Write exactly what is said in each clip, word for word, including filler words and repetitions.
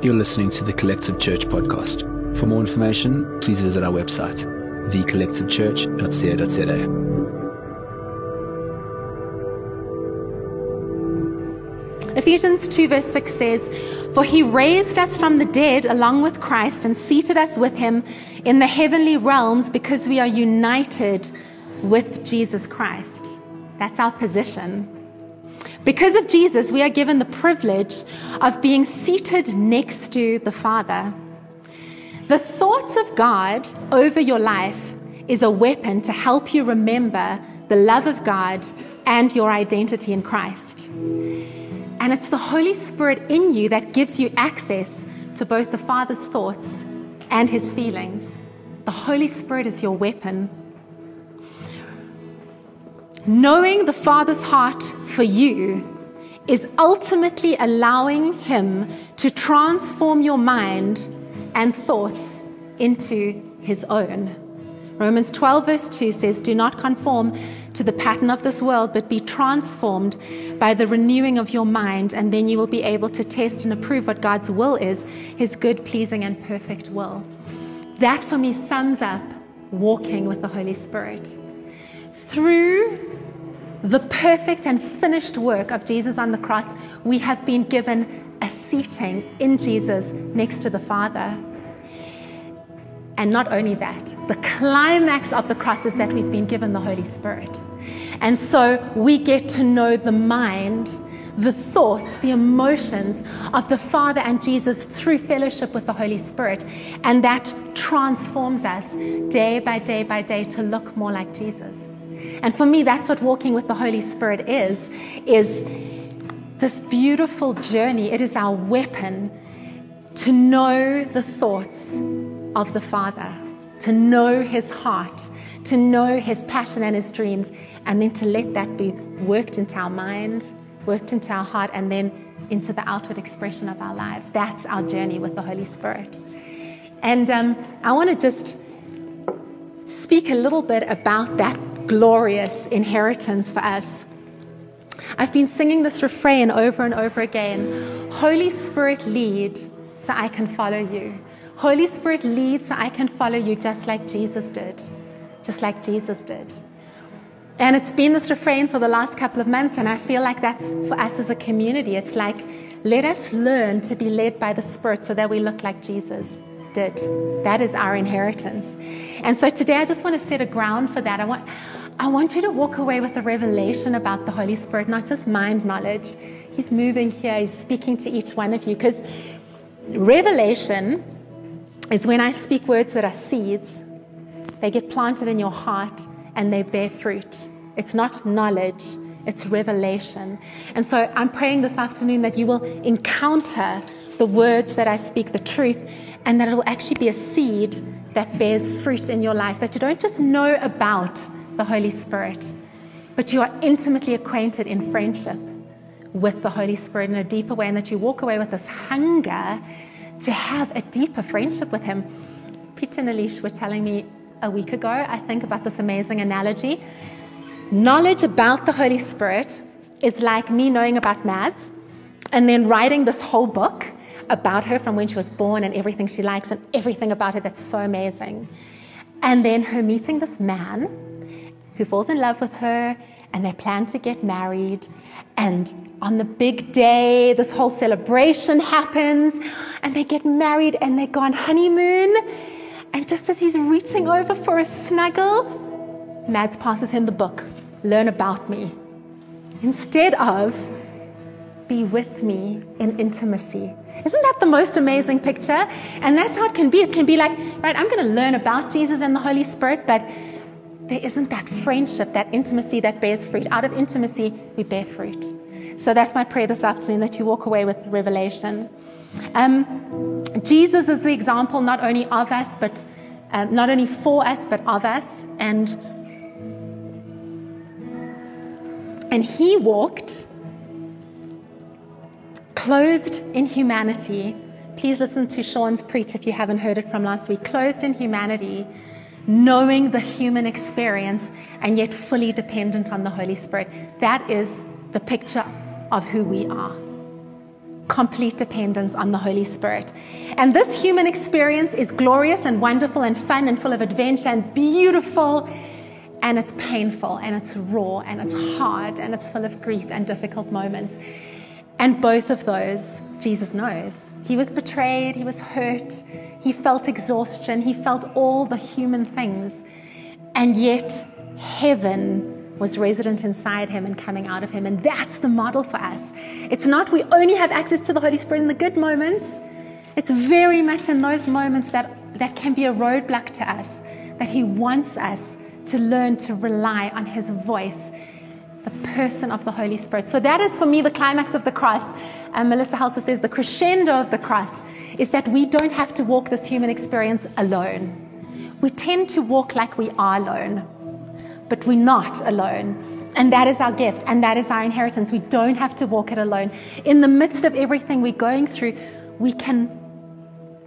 You're listening to the Collective Church Podcast. For more information, please visit our website, the collective church dot co dot za. Ephesians two verse six says, "For he raised us from the dead along with Christ and seated us with him in the heavenly realms because we are united with Jesus Christ." That's our position. Because of Jesus, we are given the privilege of being seated next to the Father. The thoughts of God over your life is a weapon to help you remember the love of God and your identity in Christ. And it's the Holy Spirit in you that gives you access to both the Father's thoughts and his feelings. The Holy Spirit is your weapon. Knowing the Father's heart for you is ultimately allowing him to transform your mind and thoughts into his own. Romans twelve verse two says, "Do not conform to the pattern of this world, but be transformed by the renewing of your mind, and then you will be able to test and approve what God's will is, his good, pleasing, and perfect will." That for me sums up walking with the Holy Spirit. Through the perfect and finished work of Jesus on the cross, we have been given a seating in Jesus next to the Father. And not only that, the climax of the cross is that we've been given the Holy Spirit. And so we get to know the mind, the thoughts, the emotions of the Father and Jesus through fellowship with the Holy Spirit. And that transforms us day by day by day to look more like Jesus. And for me, that's what walking with the Holy Spirit is, is this beautiful journey. It is our weapon to know the thoughts of the Father, to know his heart, to know his passion and his dreams, and then to let that be worked into our mind, worked into our heart, and then into the outward expression of our lives. That's our journey with the Holy Spirit. And um, I want to just speak a little bit about that glorious inheritance for us. I've been singing this refrain over and over again: Holy Spirit, lead so I can follow you. Holy Spirit, lead so I can follow you, just like Jesus did, just like Jesus did. And it's been this refrain for the last couple of months, and I feel like that's for us as a community. It's like, let us learn to be led by the Spirit so that we look like Jesus did. That is our inheritance. And so today I just want to set a ground for that. I want, I want you to walk away with a revelation about the Holy Spirit, not just mind knowledge. He's moving here, he's speaking to each one of you, because revelation is when I speak words that are seeds. They get planted in your heart and they bear fruit. It's not knowledge, it's revelation. And so I'm praying this afternoon that you will encounter the words that I speak, the truth, and that it will actually be a seed that bears fruit in your life, that you don't just know about the Holy Spirit, but you are intimately acquainted in friendship with the Holy Spirit in a deeper way, and that you walk away with this hunger to have a deeper friendship with him. Peter and Elish were telling me a week ago, I think, about this amazing analogy. Knowledge about the Holy Spirit is like me knowing about Mads and then writing this whole book about her from when she was born and everything she likes and everything about her that's so amazing. And then her meeting this man who falls in love with her, and they plan to get married, and on the big day this whole celebration happens and they get married and they go on honeymoon, and just as he's reaching over for a snuggle, Mads passes him the book, "Learn About Me," instead of "Be with me in intimacy." Isn't that the most amazing picture? And that's how it can be. It can be like, right, I'm going to learn about Jesus and the Holy Spirit, but there isn't that friendship, that intimacy that bears fruit. Out of intimacy, we bear fruit. So that's my prayer this afternoon, that you walk away with revelation. Um, Jesus is the example not only of us, but um, not only for us, but of us. And, and he walked clothed in humanity. Please listen to Sean's preach if you haven't heard it from last week. Clothed in humanity, knowing the human experience, and yet fully dependent on the Holy Spirit. That is the picture of who we are. complete dependence on the Holy Spirit. And this human experience is glorious and wonderful and fun and full of adventure and beautiful, and it's painful and it's raw and it's hard and it's full of grief and difficult moments. And both of those, Jesus knows. He was betrayed, he was hurt, he felt exhaustion, he felt all the human things, and yet heaven was resident inside him and coming out of him. And that's the model for us. It's not we only have access to the Holy Spirit in the good moments. It's very much in those moments that, that can be a roadblock to us, that he wants us to learn to rely on his voice, the person of the Holy Spirit. So that is for me the climax of the cross. And Melissa Helser says the crescendo of the cross is that we don't have to walk this human experience alone. We tend to walk like we are alone, but we're not alone. And that is our gift, and that is our inheritance. We don't have to walk it alone. In the midst of everything we're going through, we can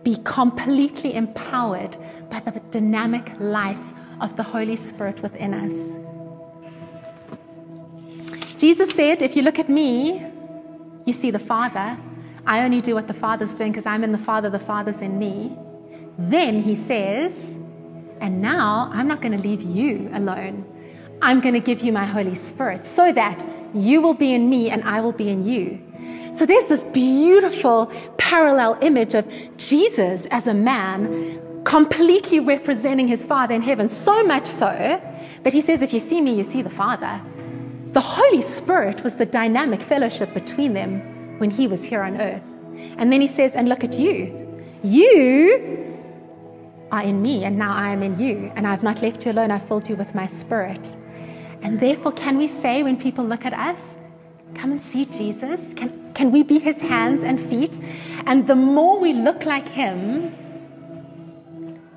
be completely empowered by the dynamic life of the Holy Spirit within us. Jesus said, if you look at me, you see the Father. I only do what the Father's doing because I'm in the Father, the Father's in me. Then he says, and now I'm not going to leave you alone. I'm going to give you my Holy Spirit so that you will be in me and I will be in you. So there's this beautiful parallel image of Jesus as a man completely representing his Father in heaven, so much so that he says, if you see me, you see the Father. The Holy Spirit was the dynamic fellowship between them when he was here on earth. And then he says, and look at you. You are in me, and now I am in you, and I have not left you alone. I filled you with my Spirit. And therefore, can we say when people look at us, come and see Jesus? Can, can we be his hands and feet? And the more we look like him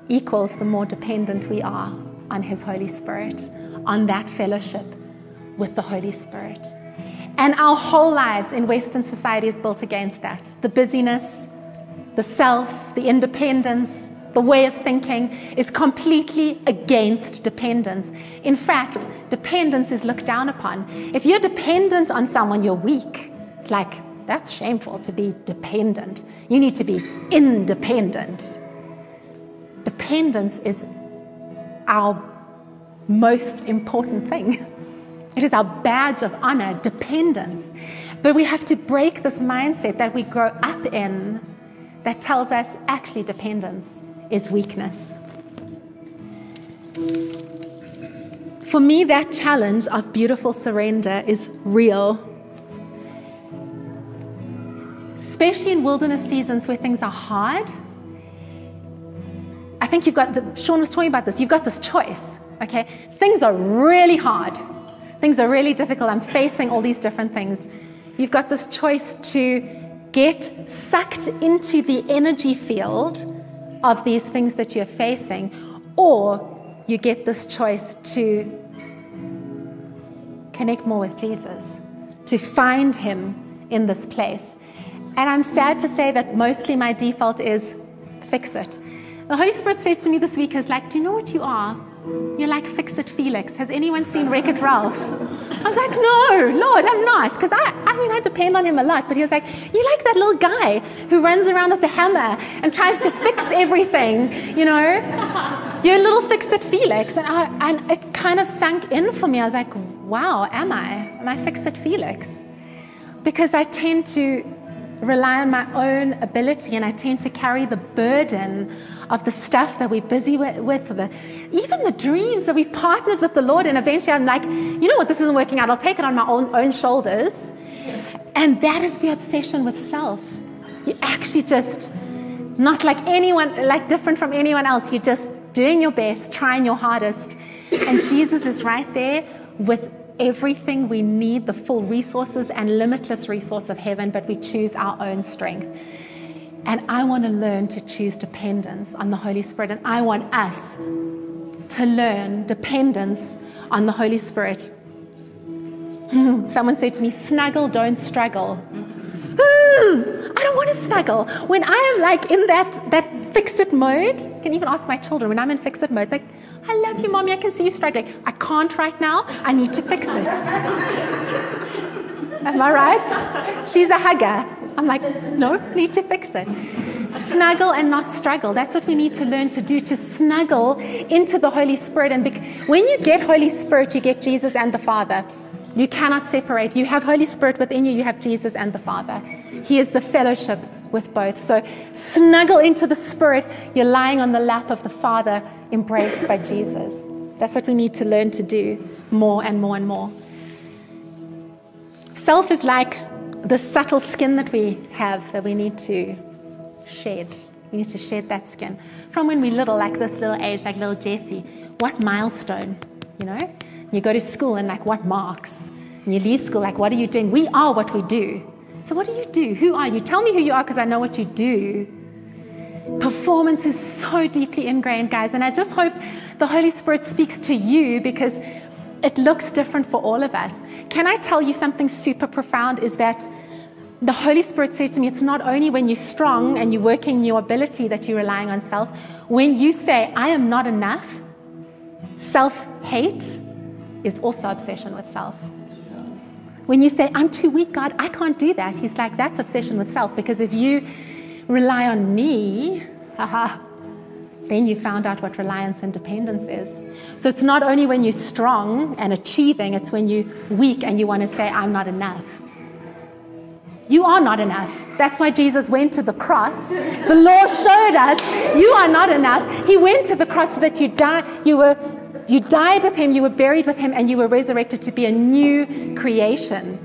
equals the more dependent we are on his Holy Spirit, on that fellowship with the Holy Spirit. And our whole lives in Western society is built against that. The busyness, the self, the independence, the way of thinking is completely against dependence. In fact, dependence is looked down upon. If you're dependent on someone, you're weak. It's like, that's shameful to be dependent. You need to be independent. Dependence is our most important thing. It is our badge of honor, dependence. But we have to break this mindset that we grow up in that tells us actually dependence is weakness. For me, that challenge of beautiful surrender is real. Especially in wilderness seasons where things are hard. I think you've got, the, Sean was talking about this, you've got this choice, okay? Things are really hard. Things are really difficult. I'm facing all these different things. You've got this choice to get sucked into the energy field of these things that you're facing, or you get this choice to connect more with Jesus, to find him in this place. And I'm sad to say that mostly my default is fix it. The Holy Spirit said to me this week, I was like, do you know what you are? You're like Fix-It Felix. Has anyone seen Wreck-It Ralph? I was like, no, Lord, I'm not. Because I, I mean, I depend on him a lot. But he was like, you're like that little guy who runs around with the hammer and tries to fix everything, you know? You're a little Fix-It Felix. And, I, and it kind of sunk in for me. I was like, wow, am I? Am I Fix-It Felix? Because I tend to rely on my own ability, and I tend to carry the burden of the stuff that we're busy with, with the, even the dreams that we've partnered with the Lord, and eventually I'm like, you know what, this isn't working out, I'll take it on my own, own shoulders. And that is the obsession with self. You're actually just not like anyone, like different from anyone else, you're just doing your best, trying your hardest, and Jesus is right there with everything we need, the full resources and limitless resource of heaven, but we choose our own strength. And I want to learn to choose dependence on the Holy Spirit, and I want us to learn dependence on the Holy Spirit. Someone said to me, snuggle, don't struggle. Mm, I don't want to snuggle. When I am like in that, that fix-it mode, I can even ask my children, when I'm in fix-it mode, like, I love you, Mommy, I can see you struggling. I can't right now, I need to fix it. Am I right? She's a hugger. I'm like, no, need to fix it. Snuggle and not struggle. That's what we need to learn to do, to snuggle into the Holy Spirit. And bec- when you get Holy Spirit, you get Jesus and the Father. You cannot separate. You have Holy Spirit within you. You have Jesus and the Father. He is the fellowship with both. So snuggle into the Spirit. You're lying on the lap of the Father, embraced by Jesus. That's what we need to learn to do more and more and more. Self is like the subtle skin that we have that we need to shed. We need to shed that skin. From when we're little, like this little age, like little Jessie, what milestone, you know? You go to school and like, what marks? And you leave school, like, what are you doing? We are what we do. So what do you do? Who are you? Tell me who you are, because I know what you do. Performance is so deeply ingrained, guys. And I just hope the Holy Spirit speaks to you, because it looks different for all of us. Can I tell you something super profound? Is that the Holy Spirit said to me, it's not only when you're strong and you're working your ability that you're relying on self. When you say, I am not enough, self-hate is also obsession with self. When you say, I'm too weak, God, I can't do that. He's like, that's obsession with self. Because if you rely on me, haha, then you found out what reliance and dependence is. So it's not only when you're strong and achieving, it's when you're weak and you want to say, I'm not enough. You are not enough. That's why Jesus went to the cross. The law showed us you are not enough. He went to the cross so that you die, you were You died with him, you were buried with him, and you were resurrected to be a new creation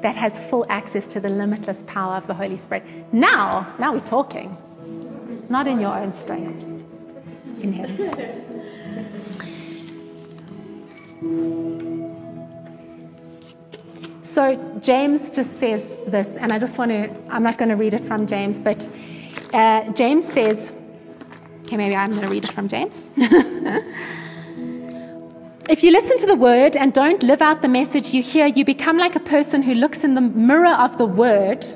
that has full access to the limitless power of the Holy Spirit. Now, now we're talking. Not in your own strength, in him. So James just says this, and I just want to, I'm not going to read it from James, but uh, James says, okay, maybe I'm going to read it from James. If you listen to the word and don't live out the message you hear, you become like a person who looks in the mirror of the word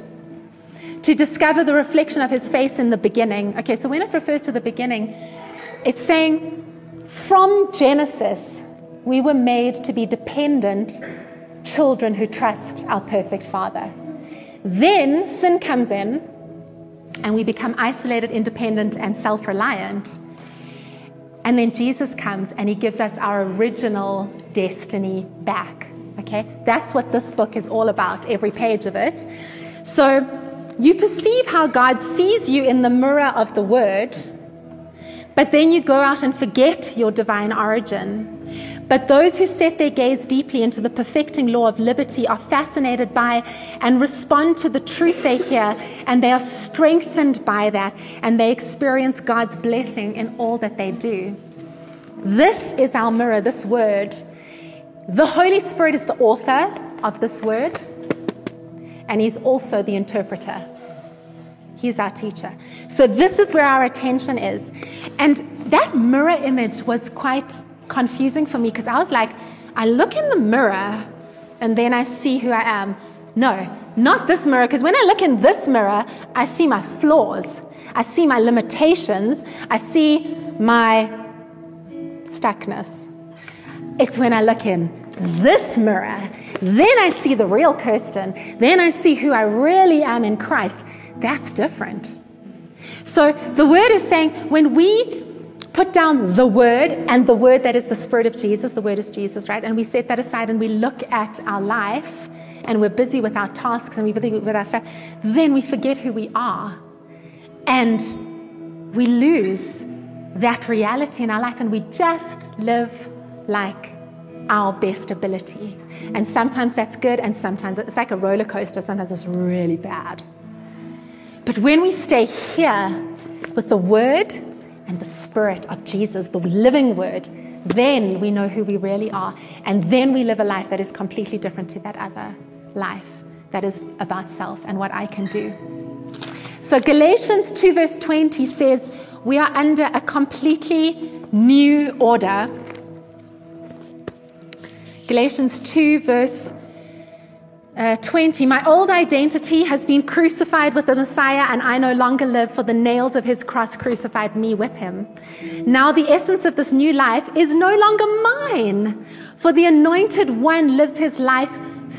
to discover the reflection of his face in the beginning. Okay, so when it refers to the beginning, it's saying from Genesis, we were made to be dependent children who trust our perfect Father. Then sin comes in and we become isolated, independent, and self-reliant. And then Jesus comes and he gives us our original destiny back, okay? That's what this book is all about, every page of it. So you perceive how God sees you in the mirror of the Word, but then you go out and forget your divine origin. But those who set their gaze deeply into the perfecting law of liberty are fascinated by and respond to the truth they hear, and they are strengthened by that, and they experience God's blessing in all that they do. This is our mirror, this word. The Holy Spirit is the author of this word, and he's also the interpreter. He's our teacher. So this is where our attention is. And that mirror image was quite confusing for me, because I was like, I look in the mirror and then I see who I am. No, not this mirror, because when I look in this mirror, I see my flaws. I see my limitations. I see my stuckness. It's when I look in this mirror, then I see the real Kirsten. Then I see who I really am in Christ. That's different. So the word is saying, when we put down the word and the word that is the Spirit of Jesus, the word is Jesus, right? And we set that aside and we look at our life and we're busy with our tasks and we're busy with our stuff, then we forget who we are and we lose that reality in our life and we just live like our best ability. And sometimes that's good and sometimes it's like a roller coaster, sometimes it's really bad. But when we stay here with the Word and the Spirit of Jesus, the living Word, then we know who we really are. And then we live a life that is completely different to that other life that is about self and what I can do. So Galatians two verse twenty says, we are under a completely new order. Galatians two verse Uh, twenty, my old identity has been crucified with the Messiah, and I no longer live, for the nails of his cross crucified me with him. Now the essence of this new life is no longer mine, for the anointed one lives his life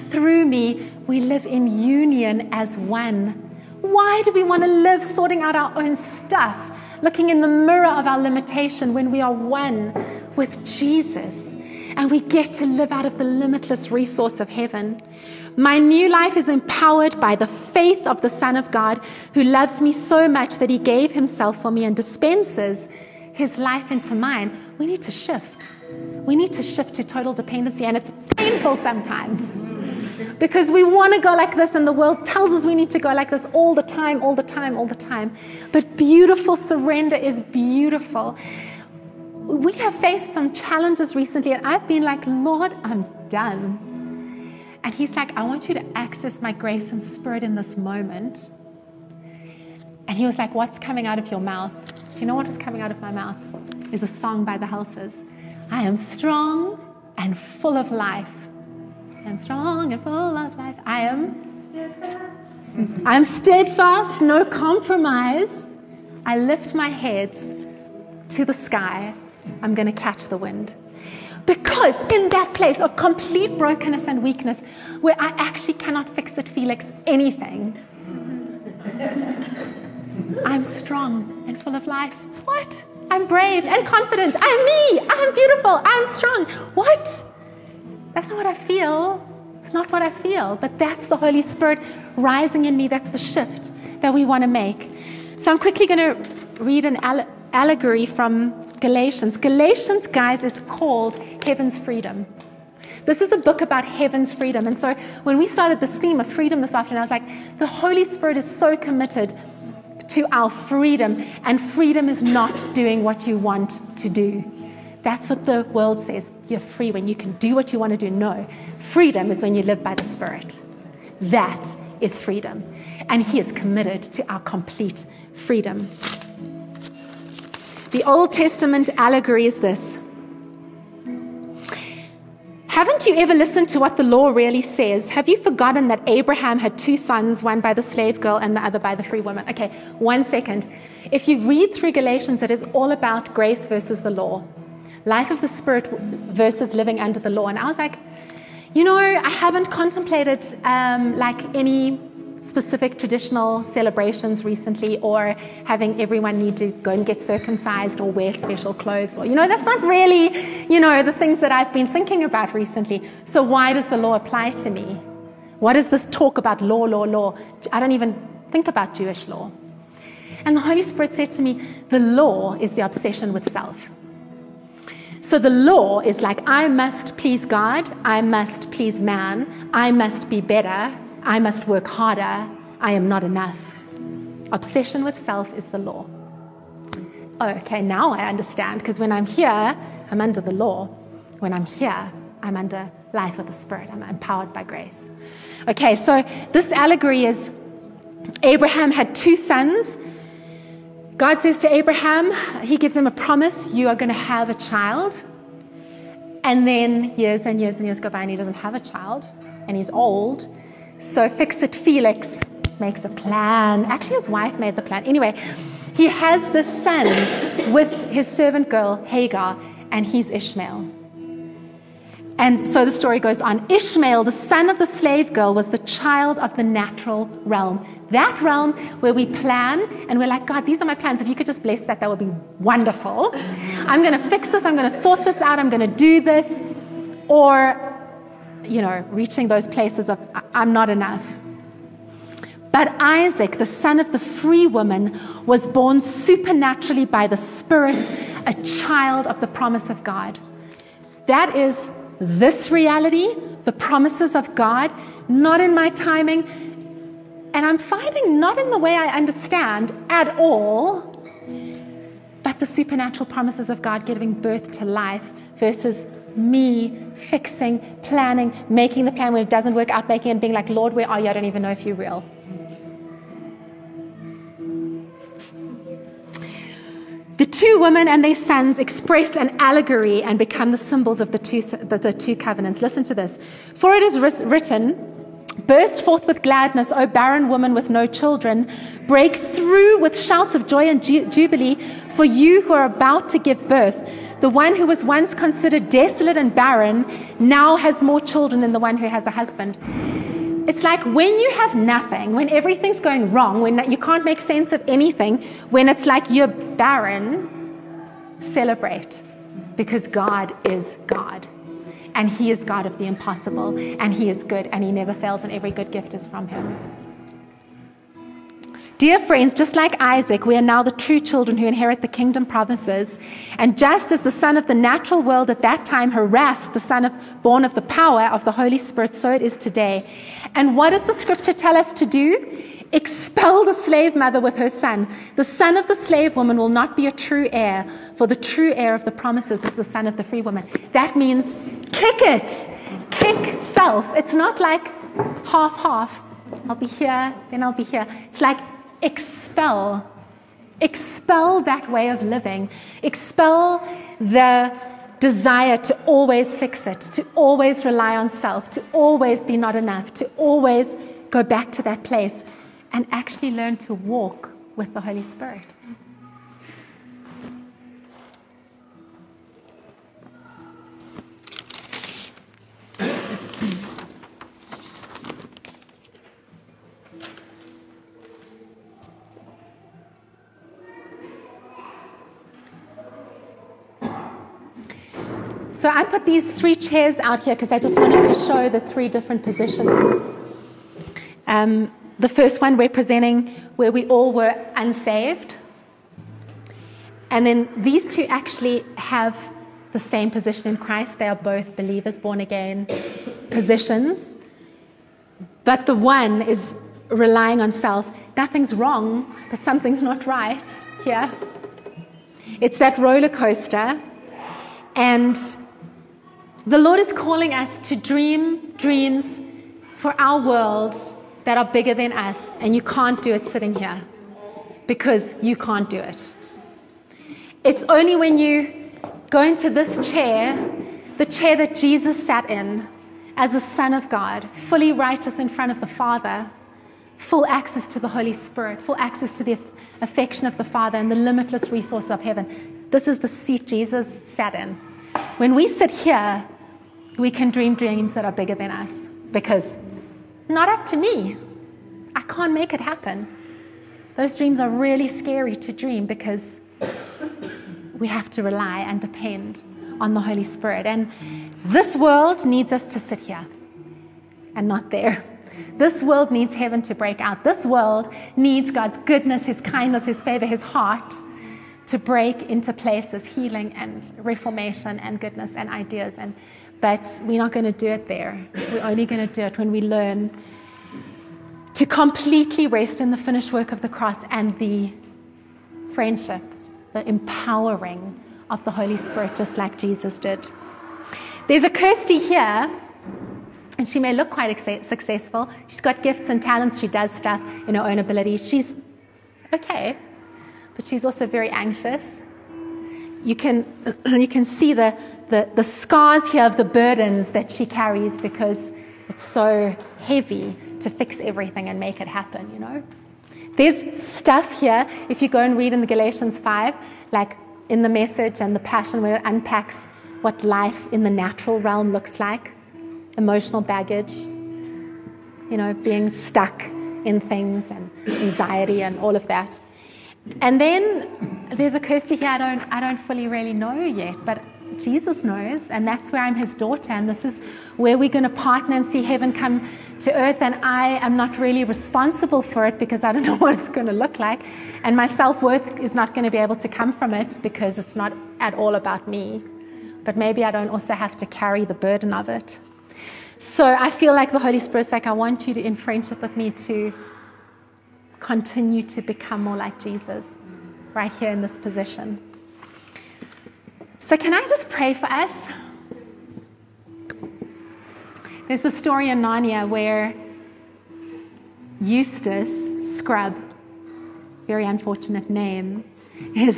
through me, We live in union as one. Why do we want to live sorting out our own stuff, looking in the mirror of our limitation when we are one with Jesus? And we get to live out of the limitless resource of heaven. My new life is empowered by the faith of the Son of God, who loves me so much that he gave himself for me and dispenses his life into mine. We need to shift. We need to shift to total dependency, and it's painful sometimes because we want to go like this, and the world tells us we need to go like this all the time, all the time, all the time. But beautiful surrender is beautiful. We have faced some challenges recently, and I've been like, Lord, I'm done. And he's like, I want you to access my grace and spirit in this moment. And he was like, what's coming out of your mouth? Do you know what was coming out of my mouth? Is a song by the Hellsers. I am strong and full of life. I am strong and full of life. I am, I am steadfast, no compromise. I lift my heads to the sky. I'm going to catch the wind. Because in that place of complete brokenness and weakness, where I actually cannot fix it, Felix, anything, I'm strong and full of life. What? I'm brave and confident. I'm me. I'm beautiful. I'm strong. What? That's not what I feel. It's not what I feel. But that's the Holy Spirit rising in me. That's the shift that we want to make. So I'm quickly going to read an alle- allegory from Galatians. Galatians, guys, is called Heaven's Freedom. This is a book about heaven's freedom. And so when we started this theme of freedom this afternoon, I was like, the Holy Spirit is so committed to our freedom, and freedom is not doing what you want to do. That's what the world says. You're free when you can do what you want to do. No, freedom is when you live by the Spirit. That is freedom. And he is committed to our complete freedom. The Old Testament allegory is this. Haven't you ever listened to what the law really says? Have you forgotten that Abraham had two sons, one by the slave girl and the other by the free woman? Okay, one second. If you read through Galatians, it is all about grace versus the law. Life of the Spirit versus living under the law. And I was like, you know, I haven't contemplated um, like any specific traditional celebrations recently, or having everyone need to go and get circumcised or wear special clothes, or, you know, that's not really, you know, the things that I've been thinking about recently. So why does the law apply to me? What is this talk about law, law, law? I don't even think about Jewish law. And the Holy Spirit said to me, the law is the obsession with self. So the law is like, I must please God, I must please man, I must be better, I must work harder. I am not enough. Obsession with self is the law. Okay, now I understand, because when I'm here, I'm under the law. When I'm here, I'm under life of the Spirit. I'm empowered by grace. Okay, so this allegory is Abraham had two sons. God says to Abraham, he gives him a promise, you are going to have a child. And then years and years and years go by, and he doesn't have a child, and he's old. So Fix-It Felix makes a plan. Actually, his wife made the plan. Anyway, he has this son with his servant girl, Hagar, and he's Ishmael. And so the story goes on. Ishmael, the son of the slave girl, was the child of the natural realm. That realm where we plan and we're like, God, these are my plans. If you could just bless that, that would be wonderful. I'm going to fix this. I'm going to sort this out. I'm going to do this. Or, you know, reaching those places of I'm not enough. But Isaac, the son of the free woman, was born supernaturally by the Spirit, a child of the promise of God. That is this reality, the promises of God, not in my timing. And I'm finding not in the way I understand at all, but the supernatural promises of God giving birth to life versus me fixing, planning, making the plan when it doesn't work out, making and being like, Lord, where are you? I don't even know if you're real. The two women and their sons express an allegory and become the symbols of the two, the, the two covenants. Listen to this. For it is written, burst forth with gladness, O barren woman with no children. Break through with shouts of joy and ju- jubilee for you who are about to give birth. The one who was once considered desolate and barren now has more children than the one who has a husband. It's like when you have nothing, when everything's going wrong, when you can't make sense of anything, when it's like you're barren, celebrate, because God is God, and He is God of the impossible, and He is good, and He never fails, and every good gift is from Him. Dear friends, just like Isaac, we are now the true children who inherit the kingdom promises. And just as the son of the natural world at that time harassed the son of, born of the power of the Holy Spirit, so it is today. And what does the scripture tell us to do? Expel the slave mother with her son. The son of the slave woman will not be a true heir, for the true heir of the promises is the son of the free woman. That means kick it. Kick self. It's not like half-half. I'll be here, then I'll be here. It's like Expel, expel that way of living. Expel the desire to always fix it, to always rely on self, to always be not enough, to always go back to that place, and actually learn to walk with the Holy Spirit. So I put these three chairs out here because I just wanted to show the three different positions. Um, the first one representing where we all were unsaved. And then these two actually have the same position in Christ. They are both believers, born again positions. But the one is relying on self. Nothing's wrong, but something's not right here. It's that roller coaster. And the Lord is calling us to dream dreams for our world that are bigger than us, and you can't do it sitting here because you can't do it. It's only when you go into this chair, the chair that Jesus sat in as a son of God, fully righteous in front of the Father, full access to the Holy Spirit, full access to the affection of the Father and the limitless resources of heaven. This is the seat Jesus sat in. When we sit here, we can dream dreams that are bigger than us, because not up to me. I can't make it happen. Those dreams are really scary to dream because we have to rely and depend on the Holy Spirit. And this world needs us to sit here and not there. This world needs heaven to break out. This world needs God's goodness, His kindness, His favor, His heart to break into places, healing and reformation and goodness and ideas. And but we're not going to do it there. We're only going to do it when we learn to completely rest in the finished work of the cross and the friendship, the empowering of the Holy Spirit, just like Jesus did. There's a Kirsty here, and she may look quite successful. She's got gifts and talents. She does stuff in her own ability. She's okay, but she's also very anxious. You can, you can see the, the, the scars here of the burdens that she carries because it's so heavy to fix everything and make it happen, you know. There's stuff here, if you go and read in the Galatians five, like in the Message and the Passion, where it unpacks what life in the natural realm looks like, emotional baggage, you know, being stuck in things and anxiety and all of that. And then there's a Kirsty here I don't, I don't fully really know yet, but Jesus knows, and that's where I'm His daughter, and this is where we're going to partner and see heaven come to earth, and I am not really responsible for it because I don't know what it's going to look like, and my self-worth is not going to be able to come from it because it's not at all about me, but maybe I don't also have to carry the burden of it. So I feel like the Holy Spirit's like, I want you to, in friendship with me, to continue to become more like Jesus right here in this position. So can I just pray for us? There's the story in Narnia where Eustace Scrub, very unfortunate name, is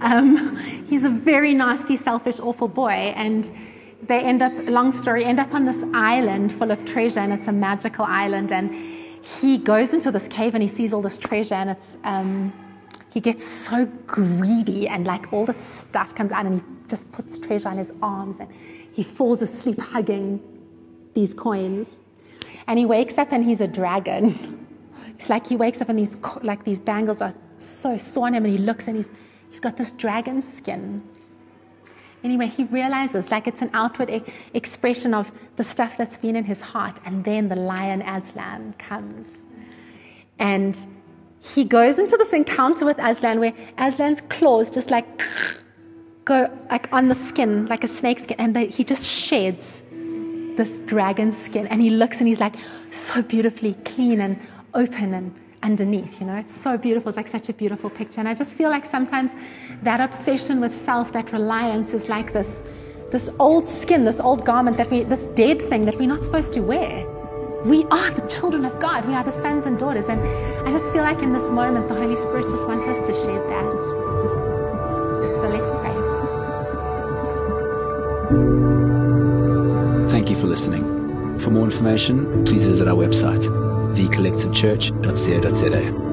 um, he's a very nasty, selfish, awful boy, and they end up, long story, end up on this island full of treasure, and it's a magical island, and he goes into this cave and he sees all this treasure, and it's um, he gets so greedy, and like all this stuff comes out, and he just puts treasure on his arms, and he falls asleep hugging these coins. And he wakes up and he's a dragon. It's like he wakes up and these, like these bangles are so sore on him, and he looks and he's, he's got this dragon skin. Anyway, he realizes, like, it's an outward e- expression of the stuff that's been in his heart. And then the lion Aslan comes. And he goes into this encounter with Aslan where Aslan's claws just like go like on the skin, like a snake skin. And they, he just sheds this dragon skin. And he looks and he's like so beautifully clean and open and underneath, you know, it's so beautiful. It's like such a beautiful picture. And I just feel like sometimes that obsession with self, that reliance is like this, this old skin, this old garment that we, this dead thing that we're not supposed to wear. We are the children of God. We are the sons and daughters. And I just feel like in this moment, the Holy Spirit just wants us to shed that. So let's pray. Thank you for listening. For more information, please visit our website, the collective church dot co dot za.